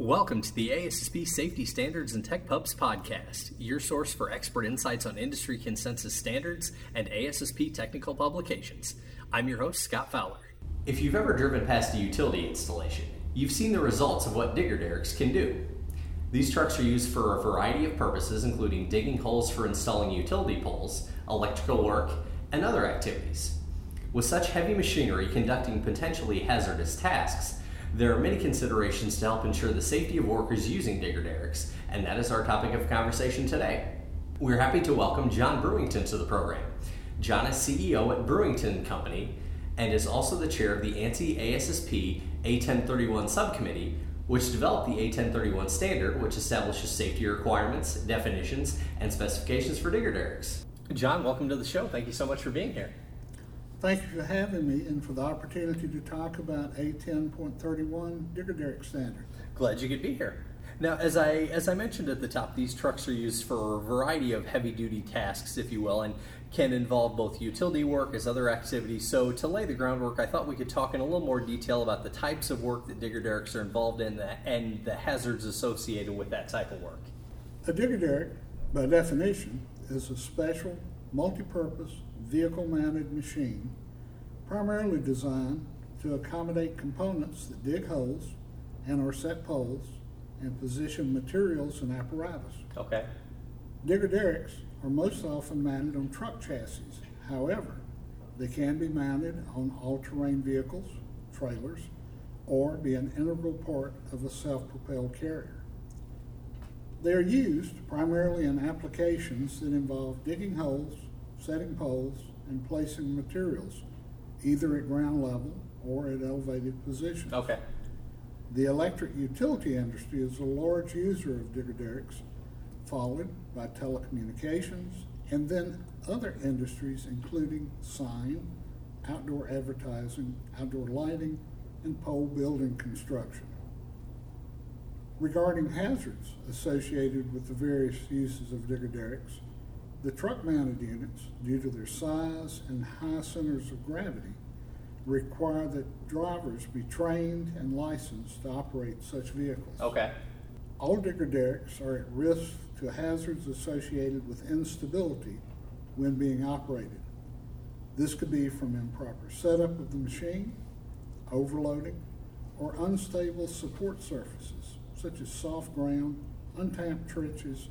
Welcome to the ASSP Safety Standards and Tech Pubs podcast, your source for expert insights on industry consensus standards and ASSP technical publications. I'm your host, Scott Fowler. If you've ever driven past a utility installation, you've seen the results of what digger derricks can do. These trucks are used for a variety of purposes, including digging holes for installing utility poles, electrical work, and other activities. With such heavy machinery conducting potentially hazardous tasks, there are many considerations to help ensure the safety of workers using digger derricks, and that is our topic of conversation today. We're happy to welcome John Brewington to the program. John is CEO at Brewington Company and is also the chair of the ANSI ASSP A10.31 subcommittee, which developed the A10.31 standard, which establishes safety requirements, definitions, and specifications for digger derricks. John, welcome to the show. Thank you so much for being here. Thank you for having me and for the opportunity to talk about A10.31 digger derrick standard. Glad you could be here. Now, as I mentioned at the top, these trucks are used for a variety of heavy-duty tasks, if you will, and can involve both utility work as other activities. So to lay the groundwork, I thought we could talk in a little more detail about the types of work that digger derricks are involved in and the hazards associated with that type of work. A digger derrick, by definition, is a special, multi-purpose, vehicle-mounted machine primarily designed to accommodate components that dig holes and or set poles and position materials and apparatus. Okay. Digger derricks are most often mounted on truck chassis. However, they can be mounted on all-terrain vehicles, trailers, or be an integral part of a self-propelled carrier. They are used primarily in applications that involve digging holes, setting poles, and placing materials, either at ground level or at elevated positions. Okay. The electric utility industry is a large user of digger derricks, followed by telecommunications, and then other industries including sign, outdoor advertising, outdoor lighting, and pole building construction. Regarding hazards associated with the various uses of digger derricks, the truck-mounted units, due to their size and high centers of gravity, require that drivers be trained and licensed to operate such vehicles. Okay. All digger derricks are at risk to hazards associated with instability when being operated. This could be from improper setup of the machine, overloading, or unstable support surfaces, such as soft ground, untapped trenches,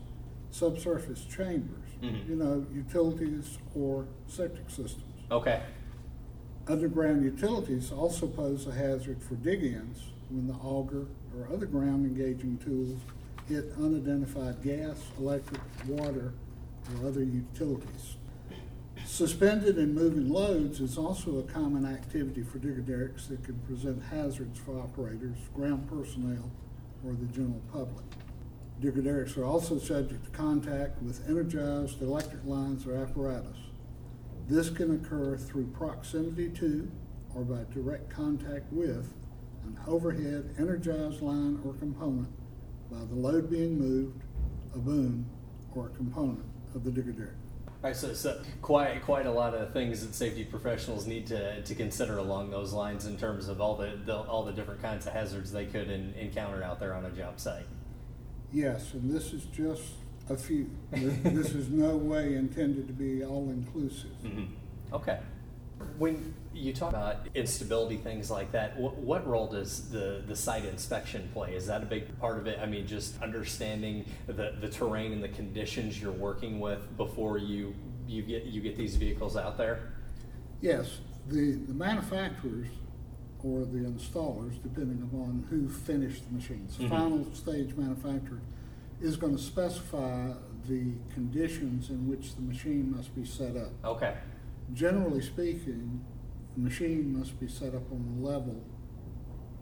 subsurface chambers, mm-hmm. Utilities or septic systems. Okay. Underground utilities also pose a hazard for dig-ins when the auger or other ground-engaging tools hit unidentified gas, electric, water, or other utilities. Suspended and moving loads is also a common activity for digger derricks that can present hazards for operators, ground personnel, or the general public. Digger derricks are also subject to contact with energized electric lines or apparatus. This can occur through proximity to or by direct contact with an overhead energized line or component by the load being moved, a boom, or a component of the digger derrick. All right, so quite a lot of things that safety professionals need to consider along those lines in terms of all the different kinds of hazards they could encounter out there on a job site. Yes, and this is just a few. This is no way intended to be all-inclusive. Mm-hmm. Okay. When you talk about instability, things like that, what role does the site inspection play? Is that a big part of it? I mean, just understanding the terrain and the conditions you're working with before you get these vehicles out there? Yes. The manufacturers or the installers, depending upon who finished the machines. The mm-hmm. final stage manufacturer is going to specify the conditions in which the machine must be set up. Okay. Generally speaking, the machine must be set up on level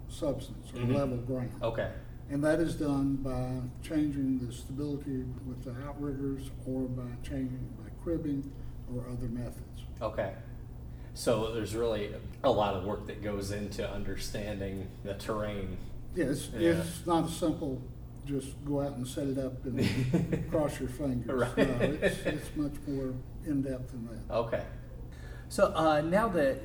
substance or mm-hmm. level ground. Okay. And that is done by changing the stability with the outriggers or by changing by cribbing or other methods. Okay. So there's really a lot of work that goes into understanding the terrain. Yes, yeah, it's not a simple just go out and set it up and cross your fingers. Right. No, it's much more in-depth than that. Okay. So now the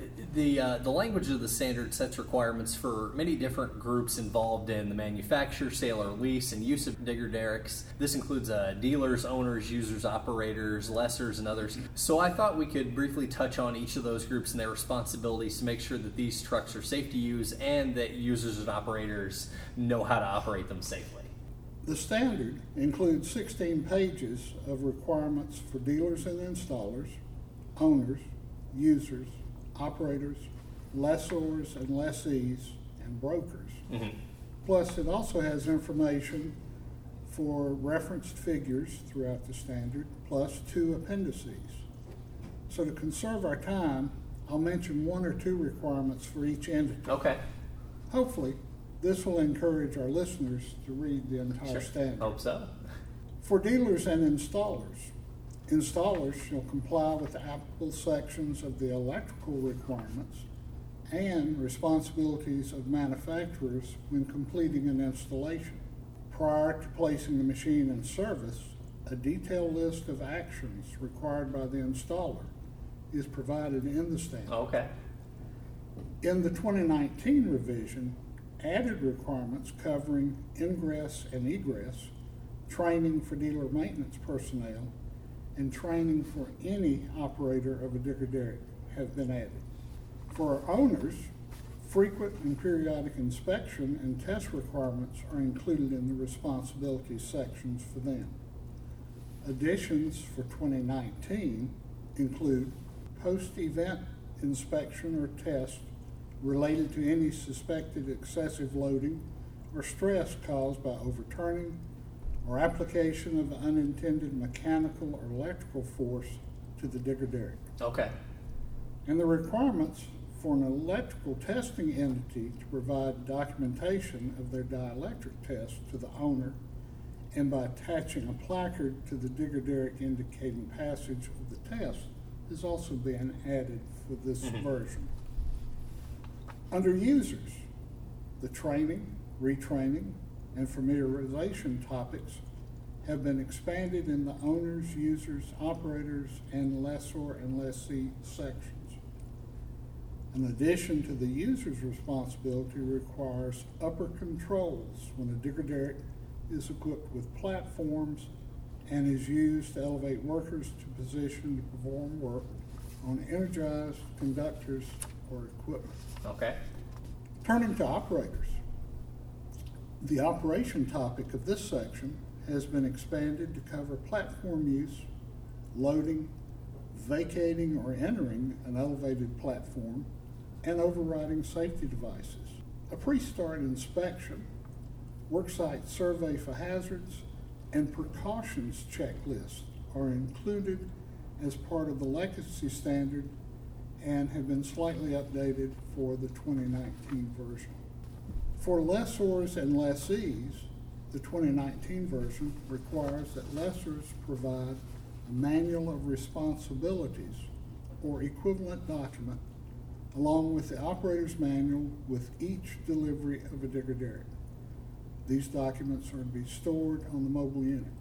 language of the standard sets requirements for many different groups involved in the manufacture, sale, or lease and use of digger derricks. This includes dealers, owners, users, operators, lessors, and others. So I thought we could briefly touch on each of those groups and their responsibilities to make sure that these trucks are safe to use and that users and operators know how to operate them safely. The standard includes 16 pages of requirements for dealers and installers, owners, users, operators, lessors and lessees, and brokers. Mm-hmm. Plus, it also has information for referenced figures throughout the standard, plus two appendices. So to conserve our time, I'll mention one or two requirements for each entity. Okay. Hopefully, this will encourage our listeners to read the entire standard. Hope so. For dealers and installers, installers shall comply with the applicable sections of the electrical requirements and responsibilities of manufacturers when completing an installation. Prior to placing the machine in service, a detailed list of actions required by the installer is provided in the standard. Okay. In the 2019 revision, added requirements covering ingress and egress, training for dealer maintenance personnel, and training for any operator of a digger derrick have been added. For our owners, frequent and periodic inspection and test requirements are included in the responsibilities sections for them. Additions for 2019 include post-event inspection or test related to any suspected excessive loading or stress caused by overturning, or application of unintended mechanical or electrical force to the digger derrick. Okay. And the requirements for an electrical testing entity to provide documentation of their dielectric test to the owner and by attaching a placard to the digger derrick indicating passage of the test is also being added for this version. Under users, the training, retraining, and familiarization topics have been expanded in the owners, users, operators, and lessor and lessee sections. An addition to the user's responsibility requires upper controls when a digger derrick is equipped with platforms and is used to elevate workers to position to perform work on energized conductors or equipment. Okay. Turning to operators. The operation topic of this section has been expanded to cover platform use, loading, vacating or entering an elevated platform, and overriding safety devices, a pre-start inspection, worksite survey for hazards, and precautions checklists are included as part of the legacy standard and have been slightly updated for the 2019 version. For lessors and lessees, the 2019 version requires that lessors provide a manual of responsibilities or equivalent document along with the operator's manual with each delivery of a digger derrick. These documents are to be stored on the mobile unit.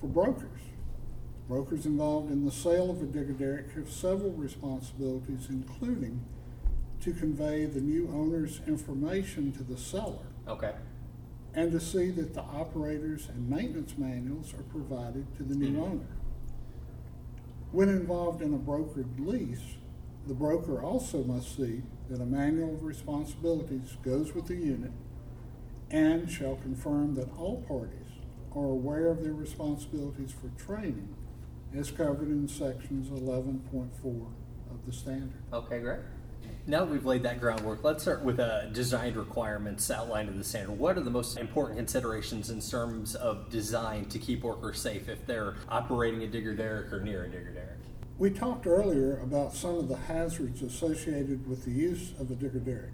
For brokers, brokers involved in the sale of a digger derrick have several responsibilities, including to convey the new owner's information to the seller. Okay. And to see that the operators and maintenance manuals are provided to the new owner. When involved in a brokered lease, the broker also must see that a manual of responsibilities goes with the unit and shall confirm that all parties are aware of their responsibilities for training as covered in sections 11.4 of the standard. Okay, great. Now that we've laid that groundwork, let's start with design requirements outlined in the standard. What are the most important considerations in terms of design to keep workers safe if they're operating a digger derrick or near a digger derrick? We talked earlier about some of the hazards associated with the use of a digger derrick.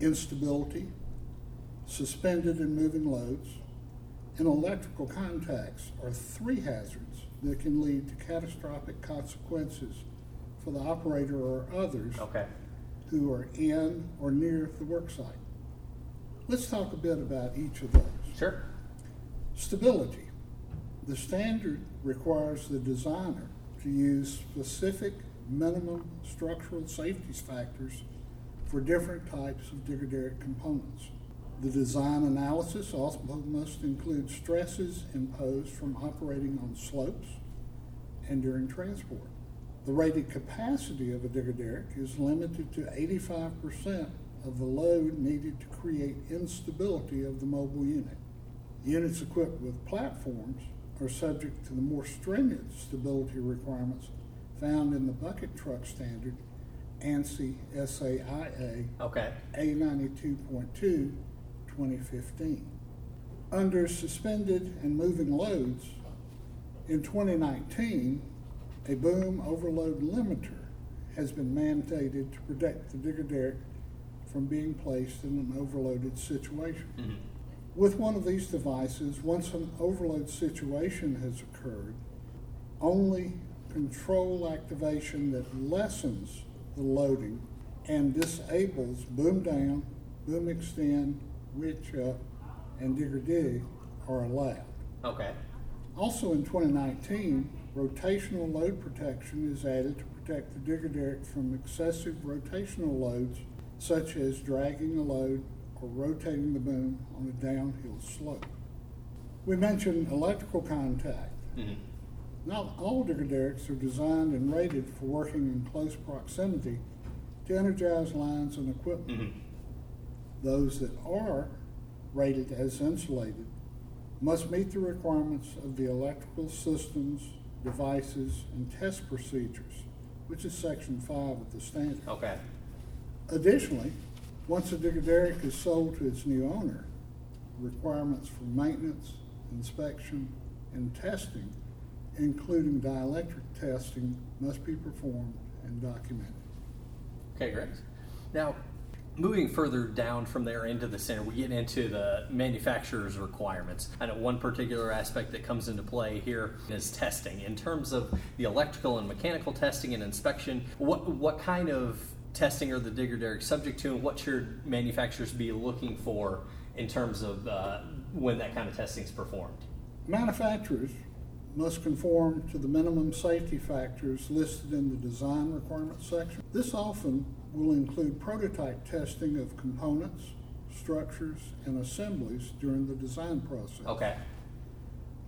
Instability, suspended and moving loads, and electrical contacts are three hazards that can lead to catastrophic consequences for the operator or others who are in or near the worksite. Let's talk a bit about each of those. Sure. Stability. The standard requires the designer to use specific minimum structural safety factors for different types of Digoderic components. The design analysis also must include stresses imposed from operating on slopes and during transport. The rated capacity of a Digoderic is limited to 85% of the load needed to create instability of the mobile unit. Units equipped with platforms are subject to the more stringent stability requirements found in the bucket truck standard ANSI SAIA A92.2-2015. Under suspended and moving loads, in 2019, a boom overload limiter has been mandated to protect the Digoderic from being placed in an overloaded situation. Mm-hmm. With one of these devices, once an overload situation has occurred, only control activation that lessens the loading and disables boom down, boom extend, winch up, and digger dig are allowed. Okay. Also in 2019, rotational load protection is added to protect the Digoderic from excessive rotational loads, such as dragging a load or rotating the boom on a downhill slope. We mentioned electrical contact. Mm-hmm. Not all Digoderics are designed and rated for working in close proximity to energized lines and equipment. Mm-hmm. Those that are rated as insulated must meet the requirements of the electrical systems, devices, and test procedures, which is Section 5 of the standard. Okay. Additionally, once a Digoderic is sold to its new owner, requirements for maintenance, inspection, and testing, including dielectric testing, must be performed and documented. Okay, great. Now, moving further down from there into the center, we get into the manufacturer's requirements. I know one particular aspect that comes into play here is testing. In terms of the electrical and mechanical testing and inspection, what kind of testing are the Digoderic subject to, and what should manufacturers be looking for in terms of when that kind of testing is performed? Manufacturers must conform to the minimum safety factors listed in the design requirements section. This often will include prototype testing of components, structures, and assemblies during the design process. Okay.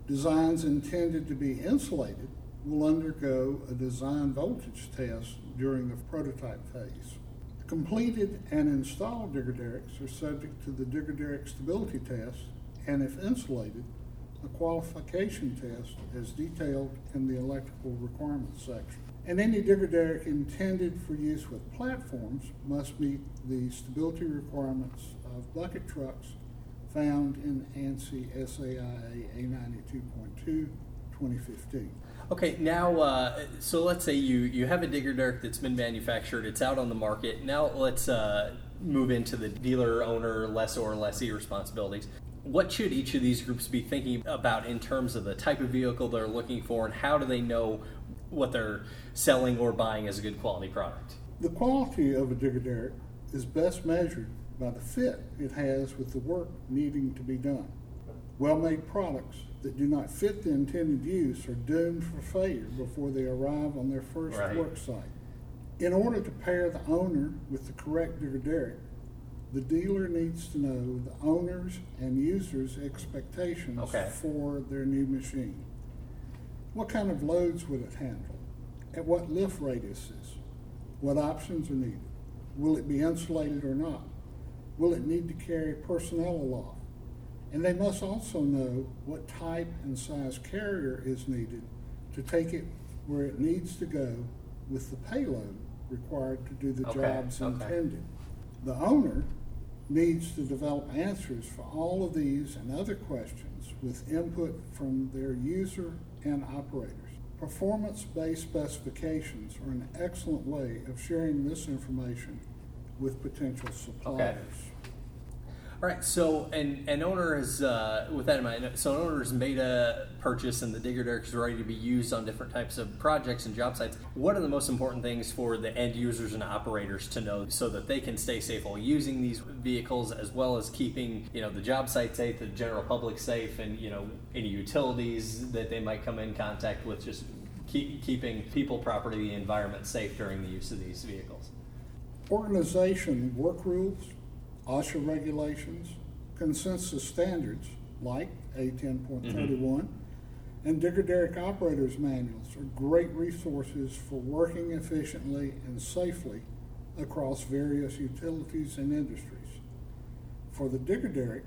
Designs intended to be insulated will undergo a design voltage test during the prototype phase. Completed and installed Digoderics are subject to the Digoderic stability test, and if insulated, a qualification test as detailed in the electrical requirements section. And any Digoderic intended for use with platforms must meet the stability requirements of bucket trucks found in ANSI SAIA A92.2-2015. Okay, now, so let's say you have a Digoderic that's been manufactured, it's out on the market. Now let's move into the dealer, owner, lessor, lessee responsibilities. What should each of these groups be thinking about in terms of the type of vehicle they're looking for, and how do they know what they're selling or buying as a good quality product? The quality of a Digoderic is best measured by the fit it has with the work needing to be done. Well-made products that do not fit the intended use are doomed for failure before they arrive on their first work site. In order to pair the owner with the correct Digoderic, the dealer needs to know the owner's and user's expectations for their new machine. What kind of loads would it handle? At what lift radiuses? What options are needed? Will it be insulated or not? Will it need to carry personnel aloft? And they must also know what type and size carrier is needed to take it where it needs to go with the payload required to do the jobs intended. The owner needs to develop answers for all of these and other questions with input from their user and operators. Performance-based specifications are an excellent way of sharing this information with potential suppliers. All right, so an owner is, with that in mind, so an owner has made a purchase and the Digoderic is ready to be used on different types of projects and job sites. What are the most important things for the end users and operators to know so that they can stay safe while using these vehicles, as well as keeping, the job site safe, the general public safe, and, any utilities that they might come in contact with, just keeping people, property, environment safe during the use of these vehicles. Organization work rules, OSHA regulations, consensus standards like A10.31, and Digaderic operators manuals are great resources for working efficiently and safely across various utilities and industries. For the Digaderic,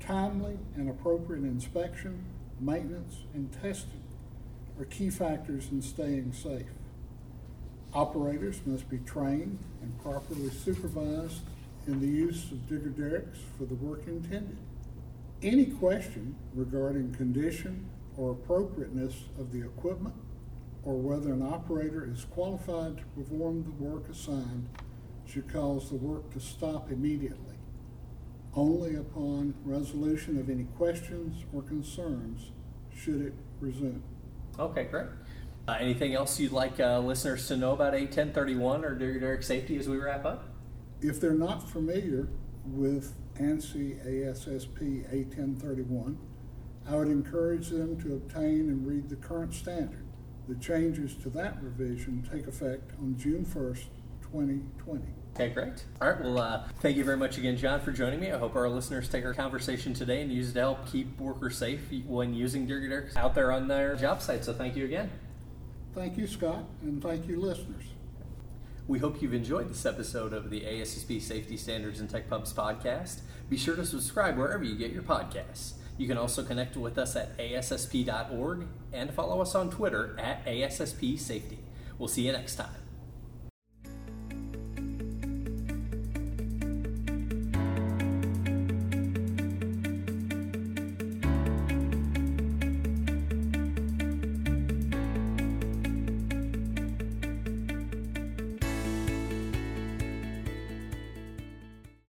timely and appropriate inspection, maintenance, and testing are key factors in staying safe. Operators must be trained and properly supervised in the use of Digaderics for the work intended. Any question regarding condition or appropriateness of the equipment, or whether an operator is qualified to perform the work assigned, should cause the work to stop immediately. Only upon resolution of any questions or concerns should it resume. Okay, great. Anything else you'd like listeners to know about A10.31 or Digaderic safety as we wrap up? If they're not familiar with ANSI ASSP A10.31, I would encourage them to obtain and read the current standard. The changes to that revision take effect on June 1st, 2020. Okay, great. All right, well, thank you very much again, John, for joining me. I hope our listeners take our conversation today and use it to help keep workers safe when using Digaderics out there on their job site. So thank you again. Thank you, Scott, and thank you, listeners. We hope you've enjoyed this episode of the ASSP Safety Standards and Tech Pubs podcast. Be sure to subscribe wherever you get your podcasts. You can also connect with us at ASSP.org and follow us on Twitter at ASSP Safety. We'll see you next time.